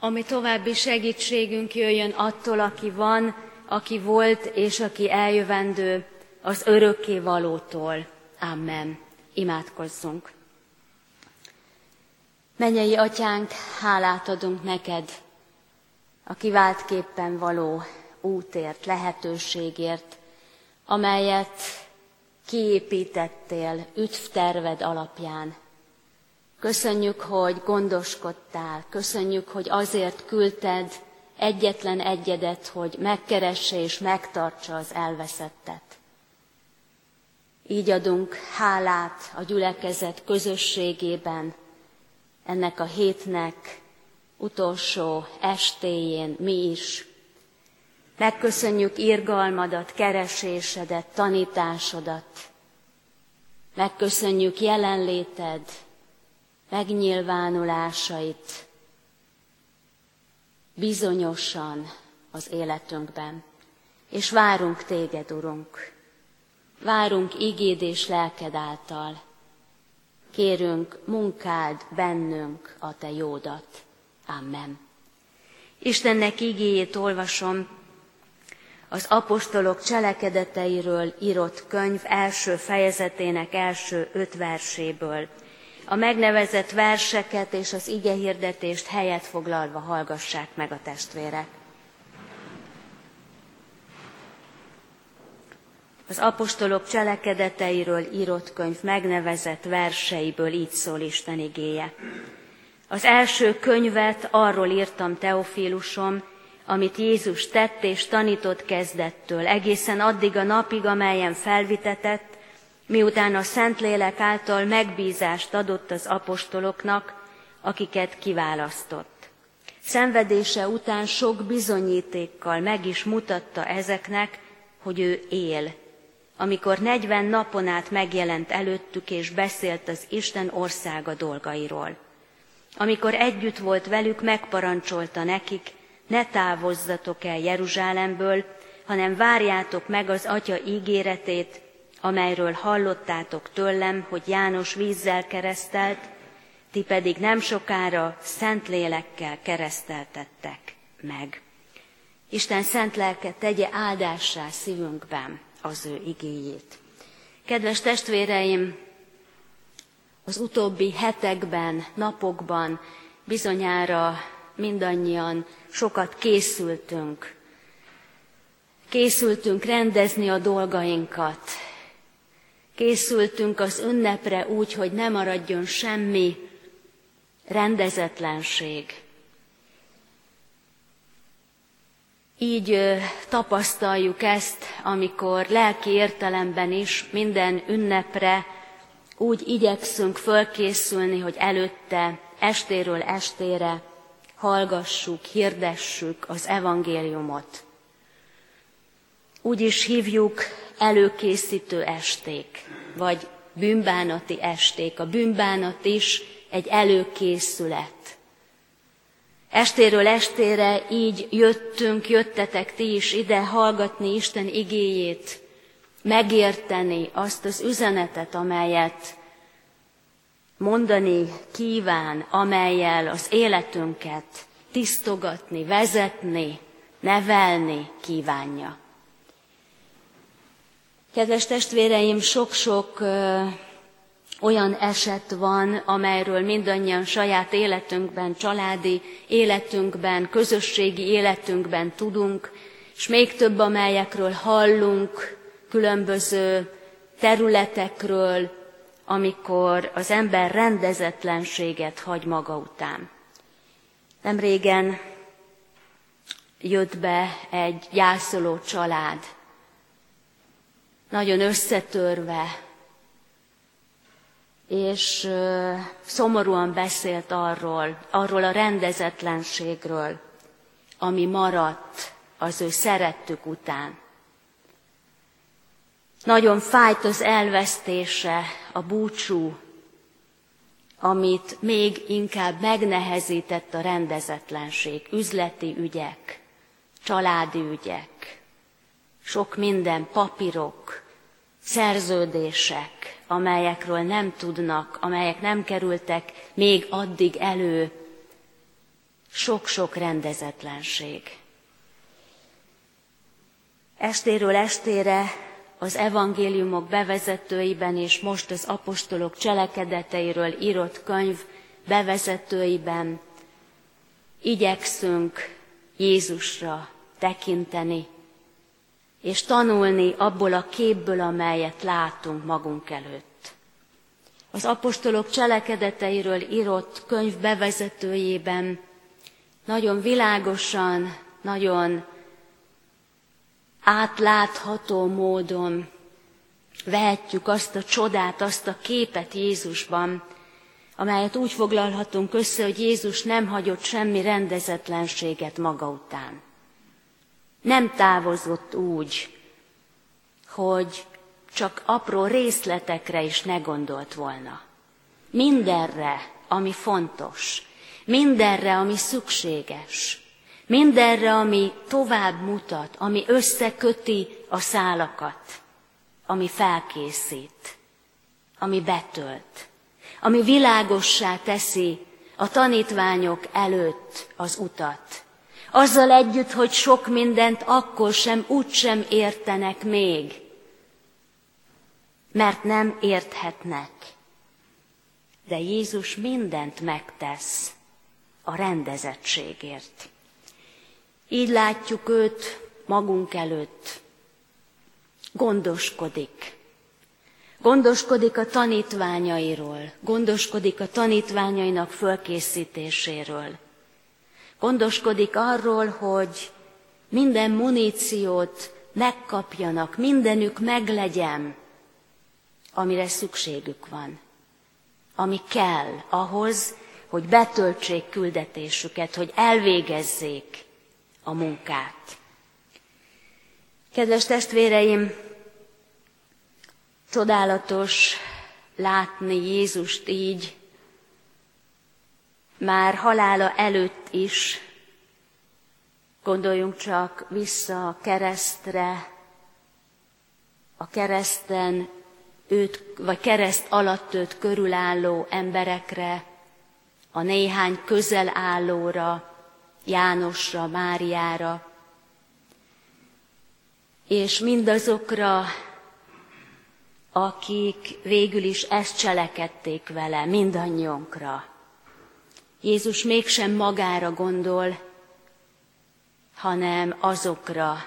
ami további segítségünk jöjjön attól, aki van, aki volt és aki eljövendő, az örökké valótól. Amen. Imádkozzunk. Mennyei Atyánk, hálát adunk neked a kiváltképpen való útért, lehetőségért, amelyet kiépítettél üdvterved alapján. Köszönjük, hogy gondoskodtál, köszönjük, hogy azért küldted egyetlen egyedet, hogy megkeresse és megtartsa az elveszettet. Így adunk hálát a gyülekezet közösségében, ennek a hétnek utolsó estéjén mi is. Megköszönjük irgalmadat, keresésedet, tanításodat. Megköszönjük jelenléted, megnyilvánulásait bizonyosan az életünkben. És várunk téged, Urunk. Várunk igéd és lelked által. Kérünk, munkáld bennünk a te jódat. Amen. Istennek igéjét olvasom az apostolok cselekedeteiről írott könyv első fejezetének első 5 verséből. A megnevezett verseket és az igehirdetést helyet foglalva hallgassák meg a testvérek. Az apostolok cselekedeteiről írott könyv megnevezett verseiből így szól Isten igéje. Az első könyvet arról írtam, Teofélusom, amit Jézus tett és tanított kezdettől, egészen addig a napig, amelyen felvitetett, miután a Szentlélek által megbízást adott az apostoloknak, akiket kiválasztott. Szenvedése után sok bizonyítékkal meg is mutatta ezeknek, hogy ő él. Amikor 40 napon át megjelent előttük, és beszélt az Isten országa dolgairól. Amikor együtt volt velük, megparancsolta nekik, ne távozzatok el Jeruzsálemből, hanem várjátok meg az Atya ígéretét, amelyről hallottátok tőlem, hogy János vízzel keresztelt, ti pedig nem sokára Szentlélekkel kereszteltettek meg. Isten szent lelke tegye áldássá szívünkben az ő igéjét. Kedves testvéreim, az utóbbi hetekben, napokban bizonyára mindannyian sokat készültünk. Készültünk rendezni a dolgainkat. Készültünk az ünnepre úgy, hogy ne maradjon semmi rendezetlenség. Így tapasztaljuk ezt, amikor lelki értelemben is minden ünnepre úgy igyekszünk fölkészülni, hogy előtte estéről estére hallgassuk, hirdessük az evangéliumot. Úgy is hívjuk előkészítő esték, vagy bűnbánati esték. A bűnbánat is egy előkészület. Estéről estére így jöttünk, jöttetek ti is ide hallgatni Isten igéjét, megérteni azt az üzenetet, amelyet mondani kíván, amellyel az életünket tisztogatni, vezetni, nevelni kívánja. Kedves testvéreim, sok-sok olyan eset van, amelyről mindannyian saját életünkben, családi életünkben, közösségi életünkben tudunk, és még több, amelyekről hallunk különböző területekről, amikor az ember rendezetlenséget hagy maga után. Nemrégen jött be egy gyászoló család, nagyon összetörve, és szomorúan beszélt arról a rendezetlenségről, ami maradt az ő szerettük után. Nagyon fájt az elvesztése, a búcsú, amit még inkább megnehezített a rendezetlenség, üzleti ügyek, családi ügyek, sok minden, papírok, szerződések, amelyekről nem tudnak, amelyek nem kerültek még addig elő, sok-sok rendezetlenség. Estéről estére az evangéliumok bevezetőiben és most az apostolok cselekedeteiről írott könyv bevezetőiben igyekszünk Jézusra tekinteni, és tanulni abból a képből, amelyet látunk magunk előtt. Az apostolok cselekedeteiről írott könyv bevezetőjében nagyon világosan, nagyon átlátható módon vehetjük azt a csodát, azt a képet Jézusban, amelyet úgy foglalhatunk össze, hogy Jézus nem hagyott semmi rendezetlenséget maga után. Nem távozott úgy, hogy csak apró részletekre is ne gondolt volna. Mindenre, ami fontos, mindenre, ami szükséges, mindenre, ami tovább mutat, ami összeköti a szálakat, ami felkészít, ami betölt, ami világossá teszi a tanítványok előtt az utat. Azzal együtt, hogy sok mindent akkor sem, úgy sem értenek még, mert nem érthetnek. De Jézus mindent megtesz a rendezettségért. Így látjuk őt magunk előtt. Gondoskodik. Gondoskodik a tanítványairól, gondoskodik a tanítványainak fölkészítéséről. Gondoskodik arról, hogy minden muníciót megkapjanak, mindenük meglegyen, amire szükségük van, ami kell ahhoz, hogy betöltsék küldetésüket, hogy elvégezzék a munkát. Kedves testvéreim, csodálatos látni Jézust így, már halála előtt is. Gondoljunk csak vissza a keresztre, a kereszten őt, vagy kereszt alatt őt körülálló emberekre, a néhány közel állóra, Jánosra, Máriára, és mindazokra, akik végül is ezt cselekedték vele, mindannyiunkra. Jézus mégsem magára gondol, hanem azokra,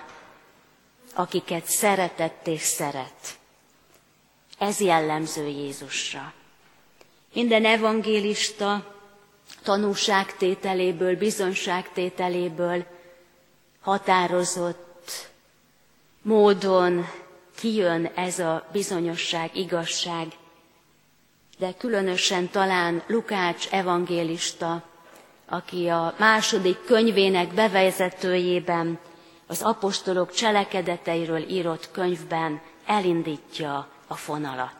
akiket szeretett és szeret. Ez jellemző Jézusra. Minden evangélista tanúságtételéből, bizonságtételéből határozott módon kijön ez a bizonyosság, igazság, de különösen talán Lukács evangélista, aki a második könyvének bevezetőjében, az apostolok cselekedeteiről írott könyvben elindítja a fonalat.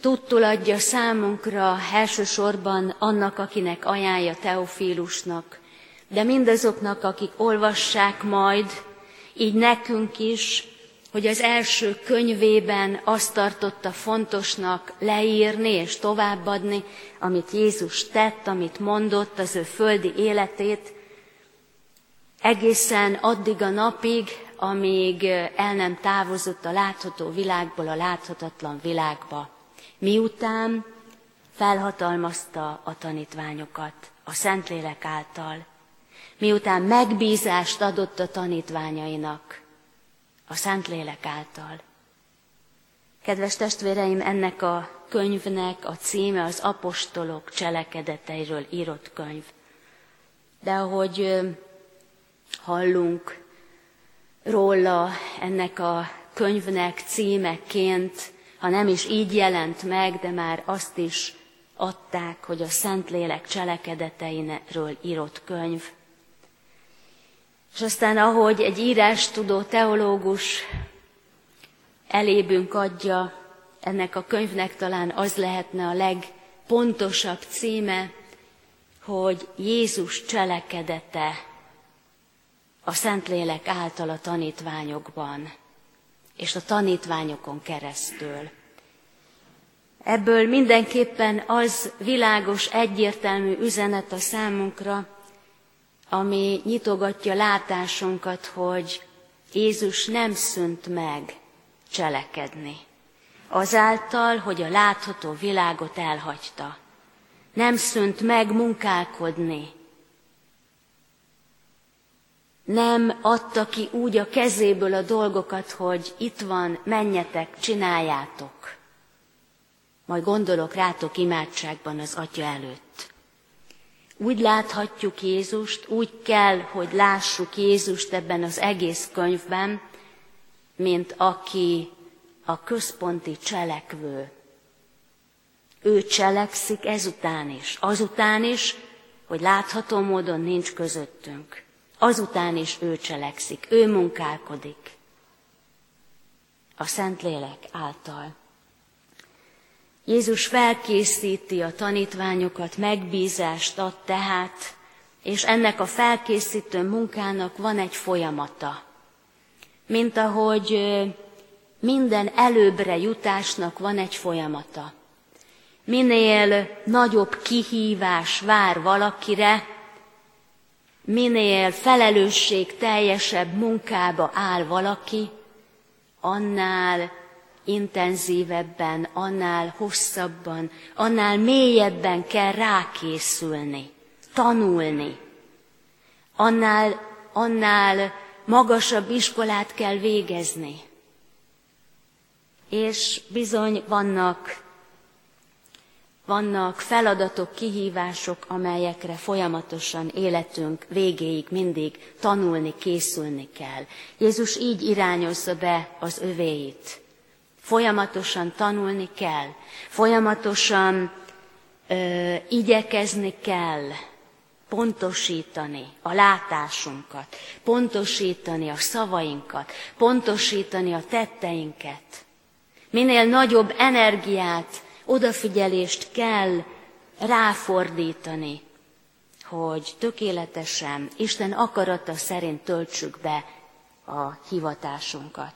Tudtul adja számunkra, elsősorban annak, akinek ajánlja Teofílusnak, de mindazoknak, akik olvassák majd, így nekünk is, hogy az első könyvében azt tartotta fontosnak leírni és továbbadni, amit Jézus tett, amit mondott, az ő földi életét, egészen addig a napig, amíg el nem távozott a látható világból a láthatatlan világba. Miután felhatalmazta a tanítványokat a Szentlélek által, miután megbízást adott a tanítványainak a Szentlélek által. Kedves testvéreim, ennek a könyvnek a címe az apostolok cselekedeteiről írott könyv. De ahogy hallunk róla, ennek a könyvnek címeként, ha nem is így jelent meg, de már azt is adták, hogy a Szentlélek cselekedeteiről írott könyv. És aztán, ahogy egy írástudó teológus elébünk adja, ennek a könyvnek talán az lehetne a legpontosabb címe, hogy Jézus cselekedete a Szentlélek által a tanítványokban, és a tanítványokon keresztül. Ebből mindenképpen az világos, egyértelmű üzenet a számunkra, ami nyitogatja látásunkat, hogy Jézus nem szűnt meg cselekedni. Azáltal, hogy a látható világot elhagyta. Nem szűnt meg munkálkodni. Nem adta ki úgy a kezéből a dolgokat, hogy itt van, menjetek, csináljátok. Majd gondolok rátok imádságban az Atya előtt. Úgy láthatjuk Jézust, úgy kell, hogy lássuk Jézust ebben az egész könyvben, mint aki a központi cselekvő. Ő cselekszik ezután is, azután is, hogy látható módon nincs közöttünk. Azután is ő cselekszik, ő munkálkodik a Szentlélek által. Jézus felkészíti a tanítványokat, megbízást ad tehát, és ennek a felkészítő munkának van egy folyamata. Mint ahogy minden előbbre jutásnak van egy folyamata. Minél nagyobb kihívás vár valakire, minél felelősségteljesebb munkába áll valaki, annál intenzívebben, annál hosszabban, annál mélyebben kell rákészülni, tanulni. Annál magasabb iskolát kell végezni. És bizony vannak feladatok, kihívások, amelyekre folyamatosan életünk végéig mindig tanulni, készülni kell. Jézus így irányozza be az övéit. Folyamatosan tanulni kell, folyamatosan igyekezni kell pontosítani a látásunkat, pontosítani a szavainkat, pontosítani a tetteinket. Minél nagyobb energiát, odafigyelést kell ráfordítani, hogy tökéletesen, Isten akarata szerint töltsük be a hivatásunkat.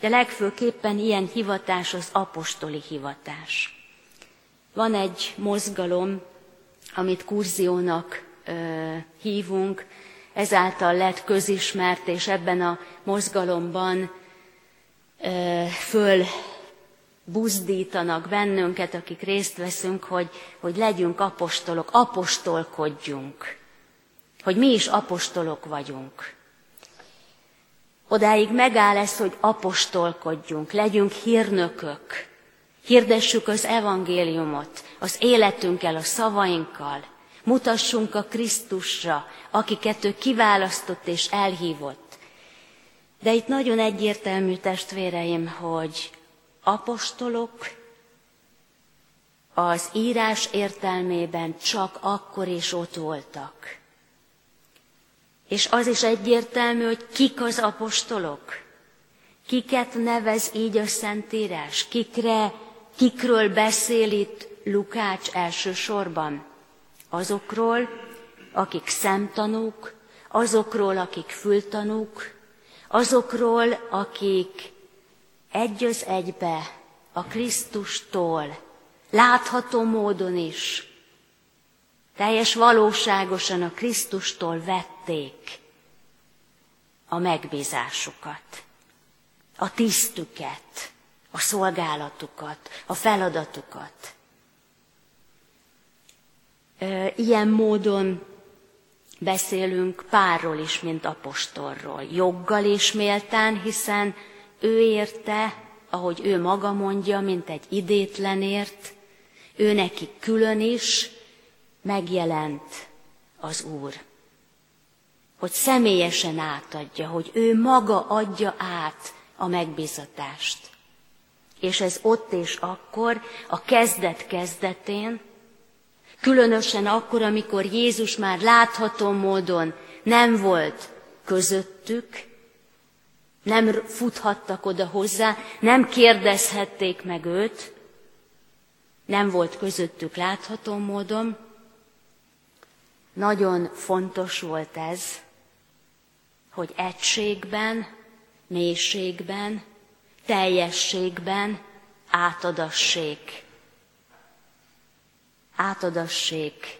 De legfőképpen ilyen hivatás az apostoli hivatás. Van egy mozgalom, amit kurziónak hívunk, ezáltal lett közismert, és ebben a mozgalomban fölbuzdítanak bennünket, akik részt veszünk, hogy legyünk apostolok, apostolkodjunk, hogy mi is apostolok vagyunk. Odáig megáll ez, hogy apostolkodjunk, legyünk hírnökök, hirdessük az evangéliumot, az életünkkel, a szavainkkal, mutassunk a Krisztusra, akiket ő kiválasztott és elhívott. De itt nagyon egyértelmű, testvéreim, hogy apostolok az írás értelmében csak akkor is ott voltak. És az is egyértelmű, hogy kik az apostolok, kiket nevez így a Szentírás, kikről beszél itt Lukács elsősorban. Azokról, akik szemtanúk, azokról, akik fültanúk, azokról, akik egy az egybe a Krisztustól látható módon is, teljes valóságosan a Krisztustól vették a megbízásukat, a tisztüket, a szolgálatukat, a feladatukat. Ilyen módon beszélünk Pálról is, mint apostolról, joggal és méltán, hiszen ő érte, ahogy ő maga mondja, mint egy idétlenért, ő neki külön is megjelent az Úr, hogy személyesen átadja, hogy ő maga adja át a megbízatást. És ez ott és akkor, a kezdet-kezdetén, különösen akkor, amikor Jézus már látható módon nem volt közöttük, nem futhattak oda hozzá, nem kérdezhették meg őt, nem volt közöttük látható módon. Nagyon fontos volt ez, hogy egységben, mélységben, teljességben átadassék átadassék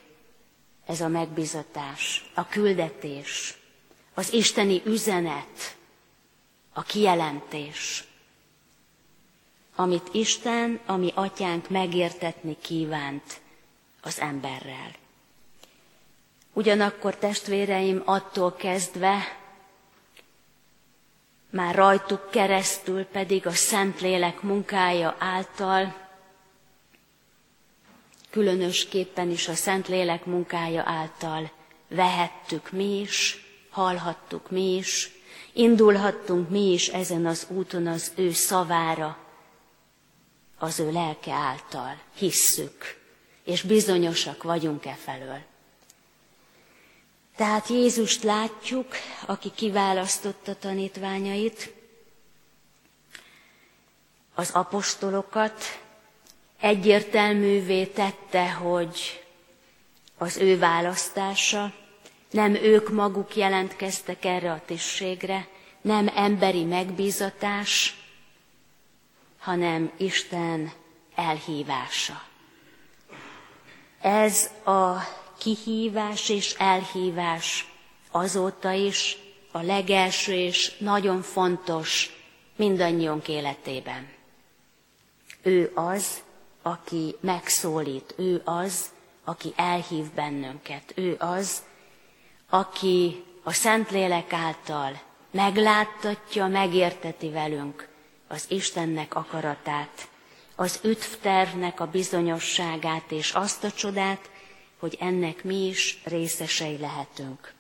ez a megbizatás, a küldetés, az isteni üzenet, a kijelentés, amit Isten, ami Atyánk megértetni kívánt az emberrel. Ugyanakkor testvéreim, attól kezdve, már rajtuk keresztül pedig a Szentlélek munkája által, különösképpen is a Szentlélek munkája által vehettük mi is, hallhattuk mi is, indulhattunk mi is ezen az úton az ő szavára, az ő lelke által. Hisszük, és bizonyosak vagyunk e felől. Tehát Jézust látjuk, aki kiválasztotta tanítványait, az apostolokat, egyértelművé tette, hogy az ő választása, nem ők maguk jelentkeztek erre a tisztségre, nem emberi megbízatás, hanem Isten elhívása. Ez a kihívás és elhívás azóta is a legelső és nagyon fontos mindannyiunk életében. Ő az, aki megszólít, ő az, aki elhív bennünket, ő az, aki a Szentlélek által megláttatja, megérteti velünk az Istennek akaratát, az üdvtervnek a bizonyosságát és azt a csodát, hogy ennek mi is részesei lehetünk.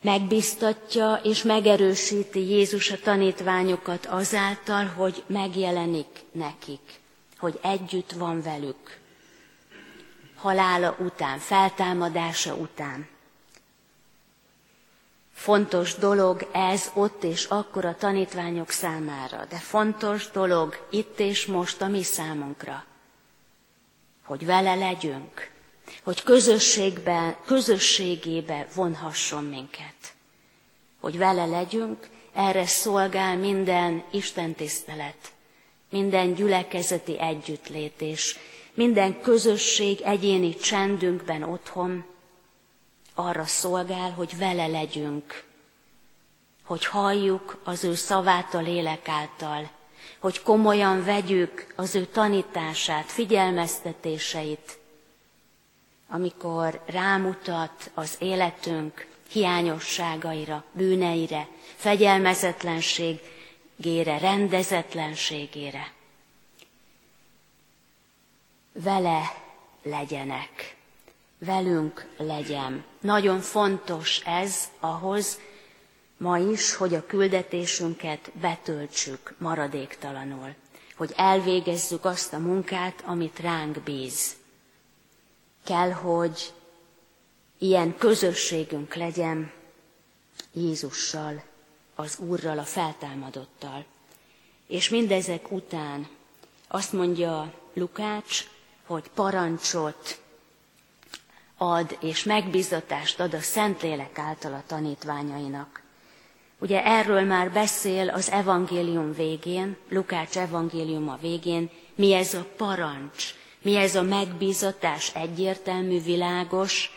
Megbiztatja és megerősíti Jézus a tanítványokat azáltal, hogy megjelenik nekik, hogy együtt van velük, halála után, feltámadása után. Fontos dolog ez ott és akkor a tanítványok számára, de fontos dolog itt és most a mi számunkra, hogy vele legyünk, hogy közösségébe vonhasson minket, hogy vele legyünk, erre szolgál minden istentisztelet, minden gyülekezeti együttlét és minden közösség egyéni csendünkben otthon arra szolgál, hogy vele legyünk, hogy halljuk az ő szavát a lélek által, hogy komolyan vegyük az ő tanítását, figyelmeztetéseit, amikor rámutat az életünk hiányosságaira, bűneire, fegyelmezetlenségére, rendezetlenségére. Vele legyenek, velünk legyen. Nagyon fontos ez ahhoz ma is, hogy a küldetésünket betöltsük maradéktalanul, hogy elvégezzük azt a munkát, amit ránk bíz. Kell, hogy ilyen közösségünk legyen Jézussal, az Úrral, a feltámadottal. És mindezek után azt mondja Lukács, hogy parancsot ad és megbízatást ad a Szentlélek által a tanítványainak. Ugye erről már beszél az evangélium végén, Lukács evangéliuma végén, mi ez a parancs, mi ez a megbízatás, egyértelmű, világos,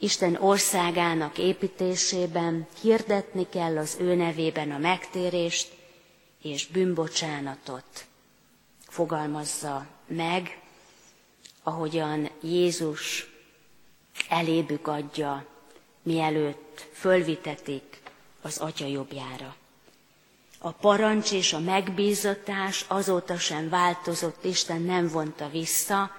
Isten országának építésében hirdetni kell az ő nevében a megtérést és bűnbocsánatot. Fogalmazza meg, ahogyan Jézus elébük adja, mielőtt fölvitetik az Atya jobbjára. A parancs és a megbízatás azóta sem változott, Isten nem vonta vissza,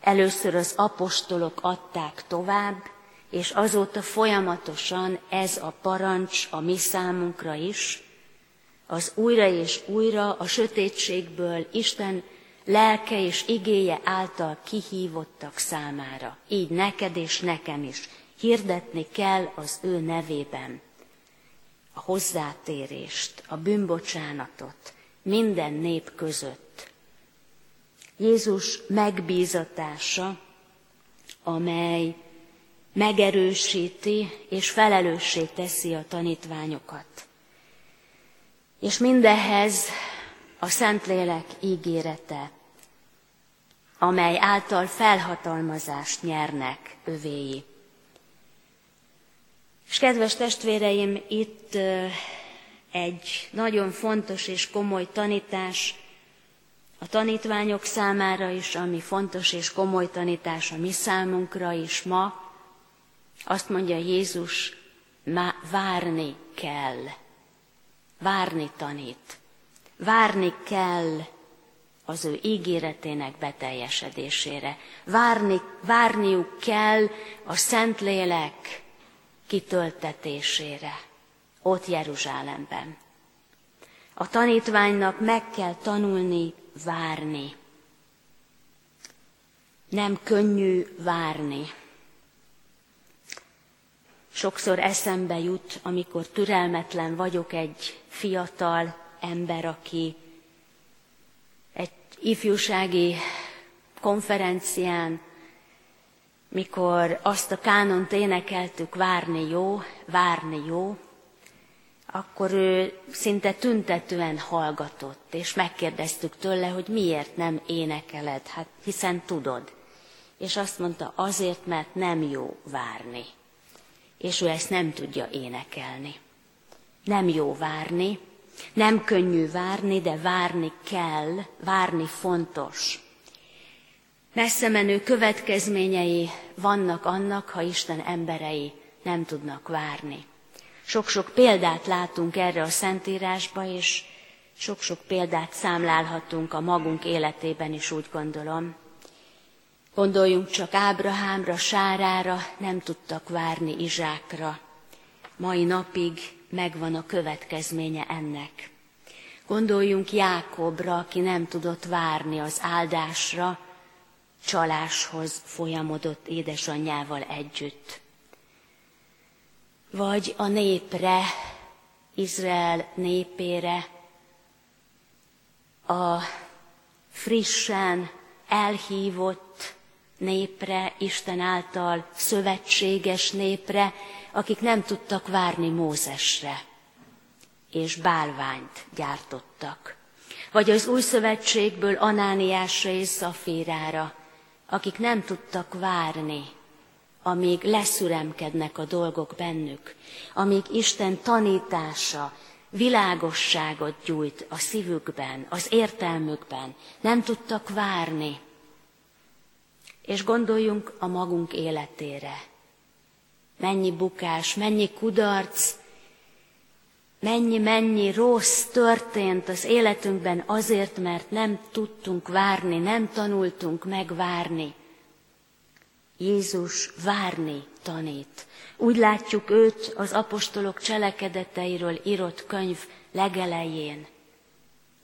először az apostolok adták tovább, és azóta folyamatosan ez a parancs a mi számunkra is, az újra és újra a sötétségből Isten lelke és igéje által kihívottak számára. Így neked és nekem is hirdetni kell az ő nevében a hozzátérést, a bűnbocsánatot minden nép között. Jézus megbízatása, amely megerősíti és felelőssé teszi a tanítványokat. És mindehhez a Szentlélek ígérete, amely által felhatalmazást nyernek övéi. És kedves testvéreim, itt egy nagyon fontos és komoly tanítás a tanítványok számára is, ami fontos és komoly tanítás a mi számunkra is ma. Azt mondja Jézus, várni kell, várni tanít, várni kell az ő ígéretének beteljesedésére. Várniuk kell a Szentlélek kitöltetésére, ott Jeruzsálemben. A tanítványnak meg kell tanulni várni. Nem könnyű várni. Sokszor eszembe jut, amikor türelmetlen vagyok, egy fiatal ember, aki egy ifjúsági konferencián, mikor azt a kánont énekeltük, várni jó, akkor ő szinte tüntetően hallgatott, és megkérdeztük tőle, hogy miért nem énekeled, hát hiszen tudod. És azt mondta, azért, mert nem jó várni. És ő ezt nem tudja énekelni. Nem jó várni, nem könnyű várni, de várni kell, várni fontos. Messze menő következményei vannak annak, ha Isten emberei nem tudnak várni. Sok-sok példát látunk erre a Szentírásba, és sok-sok példát számlálhatunk a magunk életében is, úgy gondolom. Gondoljunk csak Ábrahámra, Sárára, nem tudtak várni Izsákra. Mai napig megvan a következménye ennek. Gondoljunk Jákobra, aki nem tudott várni az áldásra, csaláshoz folyamodott édesanyjával együtt. Vagy a népre, Izrael népére, a frissen elhívott népre, Isten által szövetséges népre, akik nem tudtak várni Mózesre, és bálványt gyártottak. Vagy az új szövetségből Anániásra és Szafírára, akik nem tudtak várni, amíg leszüremkednek a dolgok bennük, amíg Isten tanítása világosságot gyújt a szívükben, az értelmükben, nem tudtak várni. És gondoljunk a magunk életére. Mennyi bukás, mennyi kudarc, mennyi rossz történt az életünkben azért, mert nem tudtunk várni, nem tanultunk megvárni. Jézus várni tanít. Úgy látjuk őt az apostolok cselekedeteiről írott könyv legelején.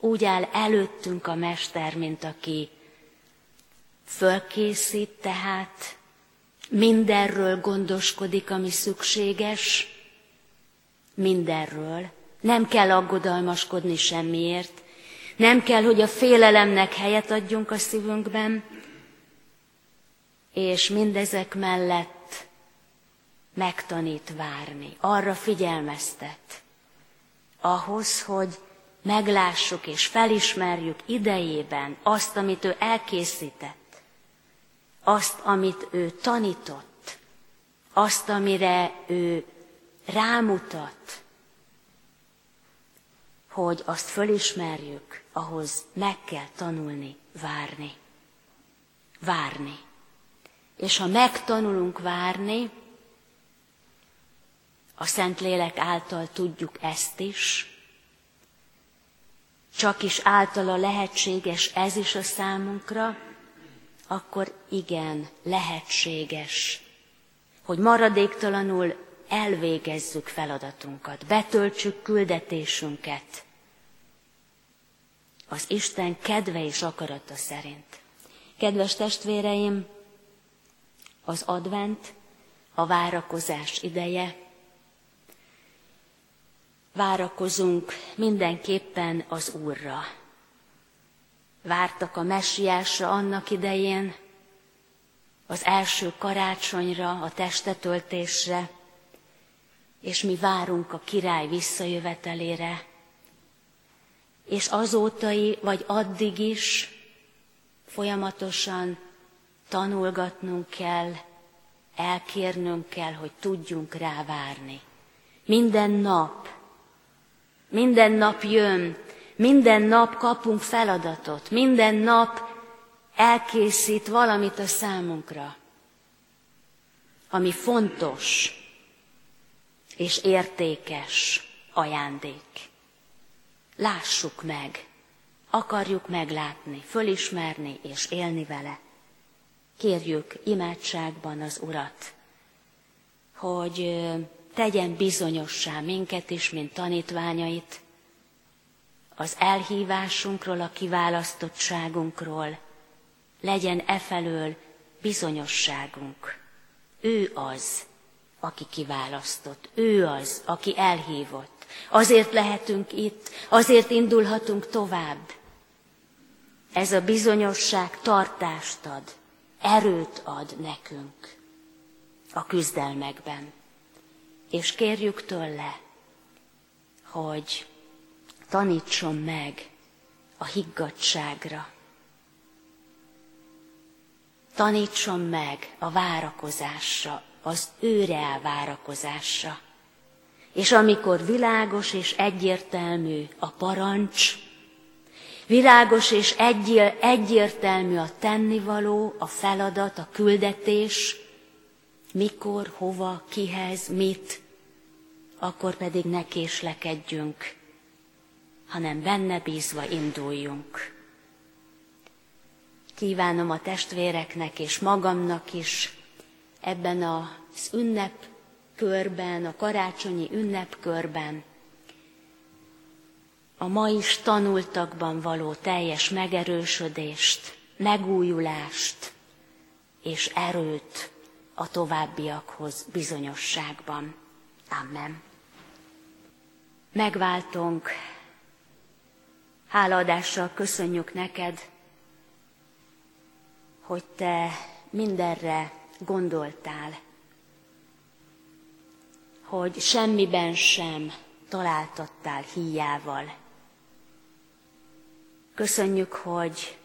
Úgy áll előttünk a Mester, mint aki fölkészít, tehát mindenről gondoskodik, ami szükséges, mindenről. Nem kell aggodalmaskodni semmiért, nem kell, hogy a félelemnek helyet adjunk a szívünkben, és mindezek mellett megtanít várni, arra figyelmeztet, ahhoz, hogy meglássuk és felismerjük idejében azt, amit ő elkészített, azt, amit ő tanított, azt, amire ő rámutat, hogy azt fölismerjük, ahhoz meg kell tanulni várni. Várni. És ha megtanulunk várni, a Szentlélek által tudjuk ezt is, csak is általa lehetséges ez is a számunkra, akkor igen, lehetséges, hogy maradéktalanul elvégezzük feladatunkat, betöltsük küldetésünket az Isten kedve és akarata szerint. Kedves testvéreim, az advent, a várakozás ideje. Várakozunk mindenképpen az Úrra. Vártak a Messiásra annak idején, az első karácsonyra, a testetöltésre, és mi várunk a király visszajövetelére. És azóta, vagy addig is Folyamatosan tanulgatnunk kell, elkérnünk kell, hogy tudjunk rá várni. Minden nap jön, minden nap kapunk feladatot, minden nap elkészít valamit a számunkra, ami fontos és értékes ajándék. Lássuk meg, akarjuk meglátni, fölismerni és élni vele. Kérjük imádságban az Urat, hogy tegyen bizonyossá minket is, mint tanítványait, az elhívásunkról, a kiválasztottságunkról, legyen efelől bizonyosságunk. Ő az, aki kiválasztott, ő az, aki elhívott. Azért lehetünk itt, azért indulhatunk tovább. Ez a bizonyosság tartást ad, erőt ad nekünk a küzdelmekben. És kérjük tőle, hogy tanítson meg a higgadtságra. Tanítson meg a várakozásra, az őre elvárakozásra. És amikor világos és egyértelmű a parancs, világos és egyértelmű a tennivaló, a feladat, a küldetés, mikor, hova, kihez, mit, akkor pedig ne késlekedjünk, hanem benne bízva induljunk. Kívánom a testvéreknek és magamnak is ebben az ünnepkörben, a karácsonyi ünnepkörben a ma is tanultakban való teljes megerősödést, megújulást és erőt a továbbiakhoz bizonyosságban. Amen. Megváltunk, hálaadással köszönjük neked, hogy te mindenre gondoltál, hogy semmiben sem találtattál híjával. Köszönjük, hogy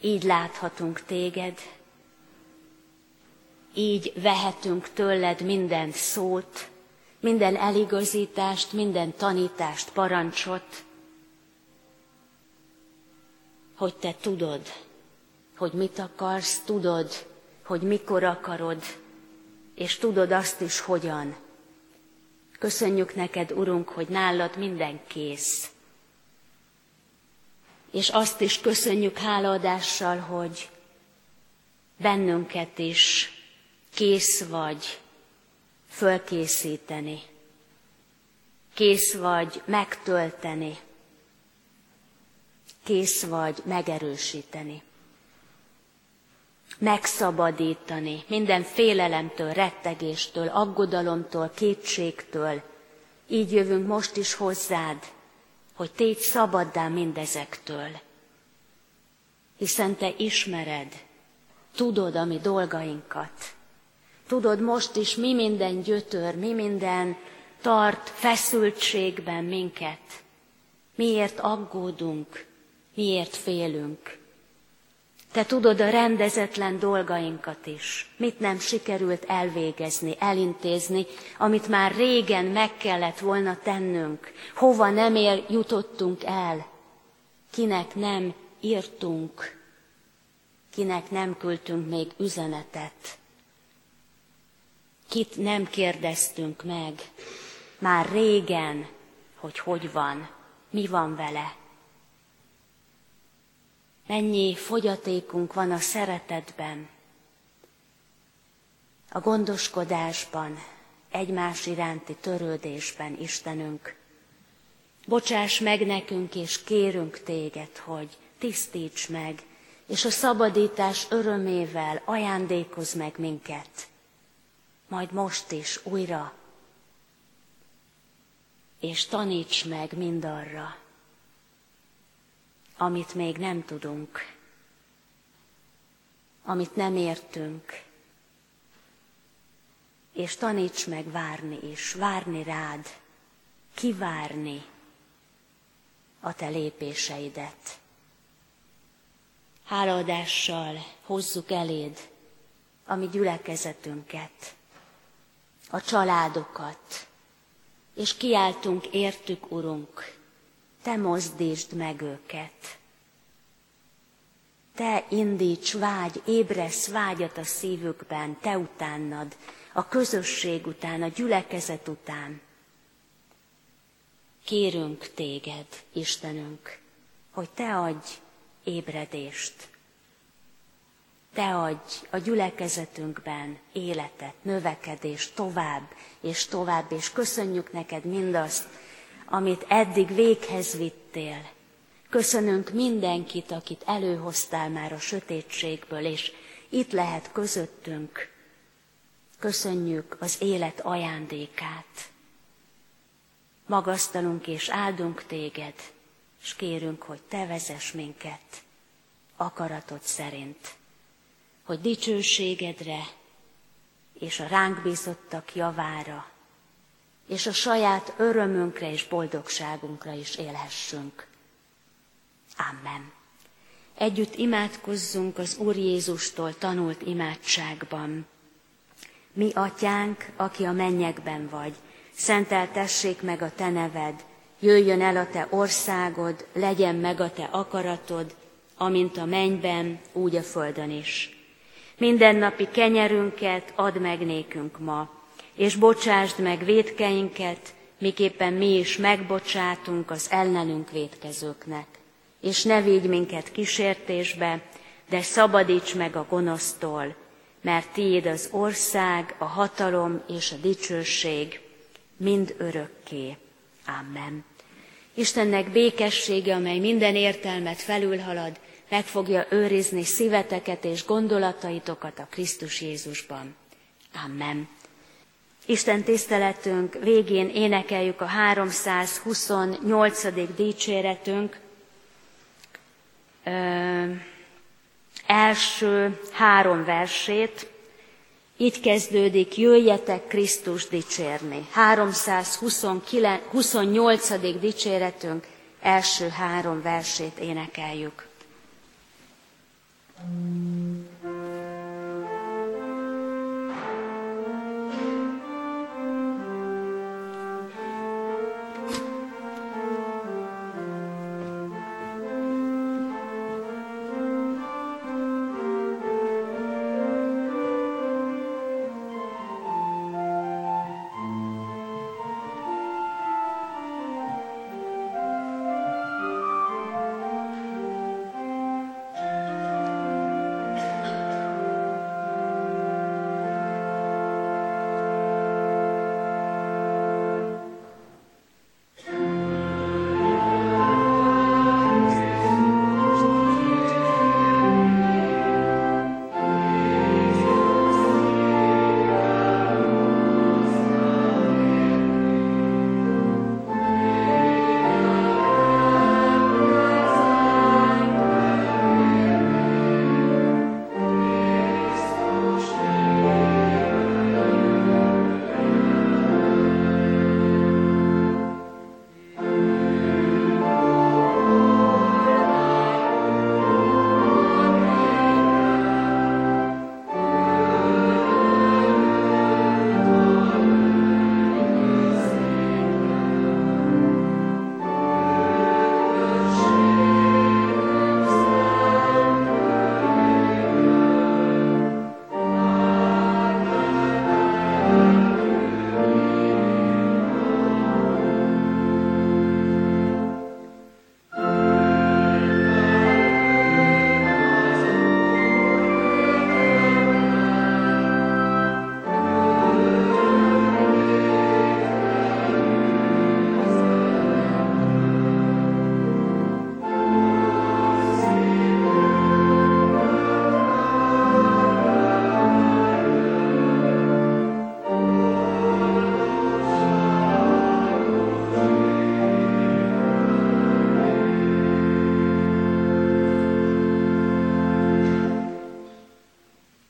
így láthatunk téged, így vehetünk tőled minden szót, minden eligazítást, minden tanítást, parancsot, hogy te tudod, hogy mit akarsz, tudod, hogy mikor akarod, és tudod azt is, hogyan. Köszönjük neked, Urunk, hogy nálad minden kész. És azt is köszönjük hálaadással, hogy bennünket is kész vagy fölkészíteni, kész vagy megtölteni, kész vagy megerősíteni, megszabadítani minden félelemtől, rettegéstől, aggodalomtól, kétségtől. Így jövünk most is hozzád, hogy tégy szabaddá mindezektől. Hiszen te ismered, tudod a mi dolgainkat. Tudod most is, mi minden gyötör, mi minden tart feszültségben minket. Miért aggódunk, miért félünk. Te tudod a rendezetlen dolgainkat is, mit nem sikerült elvégezni, elintézni, amit már régen meg kellett volna tennünk, hova nem jutottunk el, kinek nem írtunk, kinek nem küldtünk még üzenetet, kit nem kérdeztünk meg, már régen, hogy hogy van, mi van vele. Mennyi fogyatékunk van a szeretetben, a gondoskodásban, egymás iránti törődésben, Istenünk. Bocsáss meg nekünk, és kérünk téged, hogy tisztíts meg, és a szabadítás örömével ajándékozz meg minket, majd most is újra, és taníts meg mindarra, amit még nem tudunk, amit nem értünk, és taníts meg várni is, várni rád, kivárni a te lépéseidet. hálaadással hozzuk eléd a mi gyülekezetünket, a családokat, és kiáltunk értük, Urunk, Te mozdítsd meg őket. Te indíts, ébressz vágyat a szívükben, Te utánad, a közösség után, a gyülekezet után. Kérünk Téged, Istenünk, hogy Te adj ébredést. Te adj a gyülekezetünkben életet, növekedést tovább és tovább, és köszönjük neked mindazt, amit eddig véghez vittél. Köszönünk mindenkit, akit előhoztál már a sötétségből, és itt lehet közöttünk. Köszönjük az élet ajándékát. Magasztalunk és áldunk téged, és kérünk, hogy te vezess minket akaratod szerint, hogy dicsőségedre és a ránk bízottak javára, és a saját örömünkre és boldogságunkra is élhessünk. Amen. Együtt imádkozzunk az Úr Jézustól tanult imádságban. Mi atyánk, aki a mennyekben vagy, szenteltessék meg a te neved, jöjjön el a te országod, legyen meg a te akaratod, amint a mennyben, úgy a földön is. Mindennapi kenyerünket add meg nékünk ma, és bocsásd meg vétkeinket, miképpen mi is megbocsátunk az ellenünk vétkezőknek. És ne vigy minket kísértésbe, de szabadíts meg a gonosztól, mert tiéd az ország, a hatalom és a dicsőség mind örökké. Amen. Istennek békessége, amely minden értelmet felülhalad, meg fogja őrizni szíveteket és gondolataitokat a Krisztus Jézusban. Amen. Isten tiszteletünk végén énekeljük a 328. dicséretünk első három versét. Így kezdődik, jöjjetek Krisztus dicsérni. 328. dicséretünk első három versét énekeljük.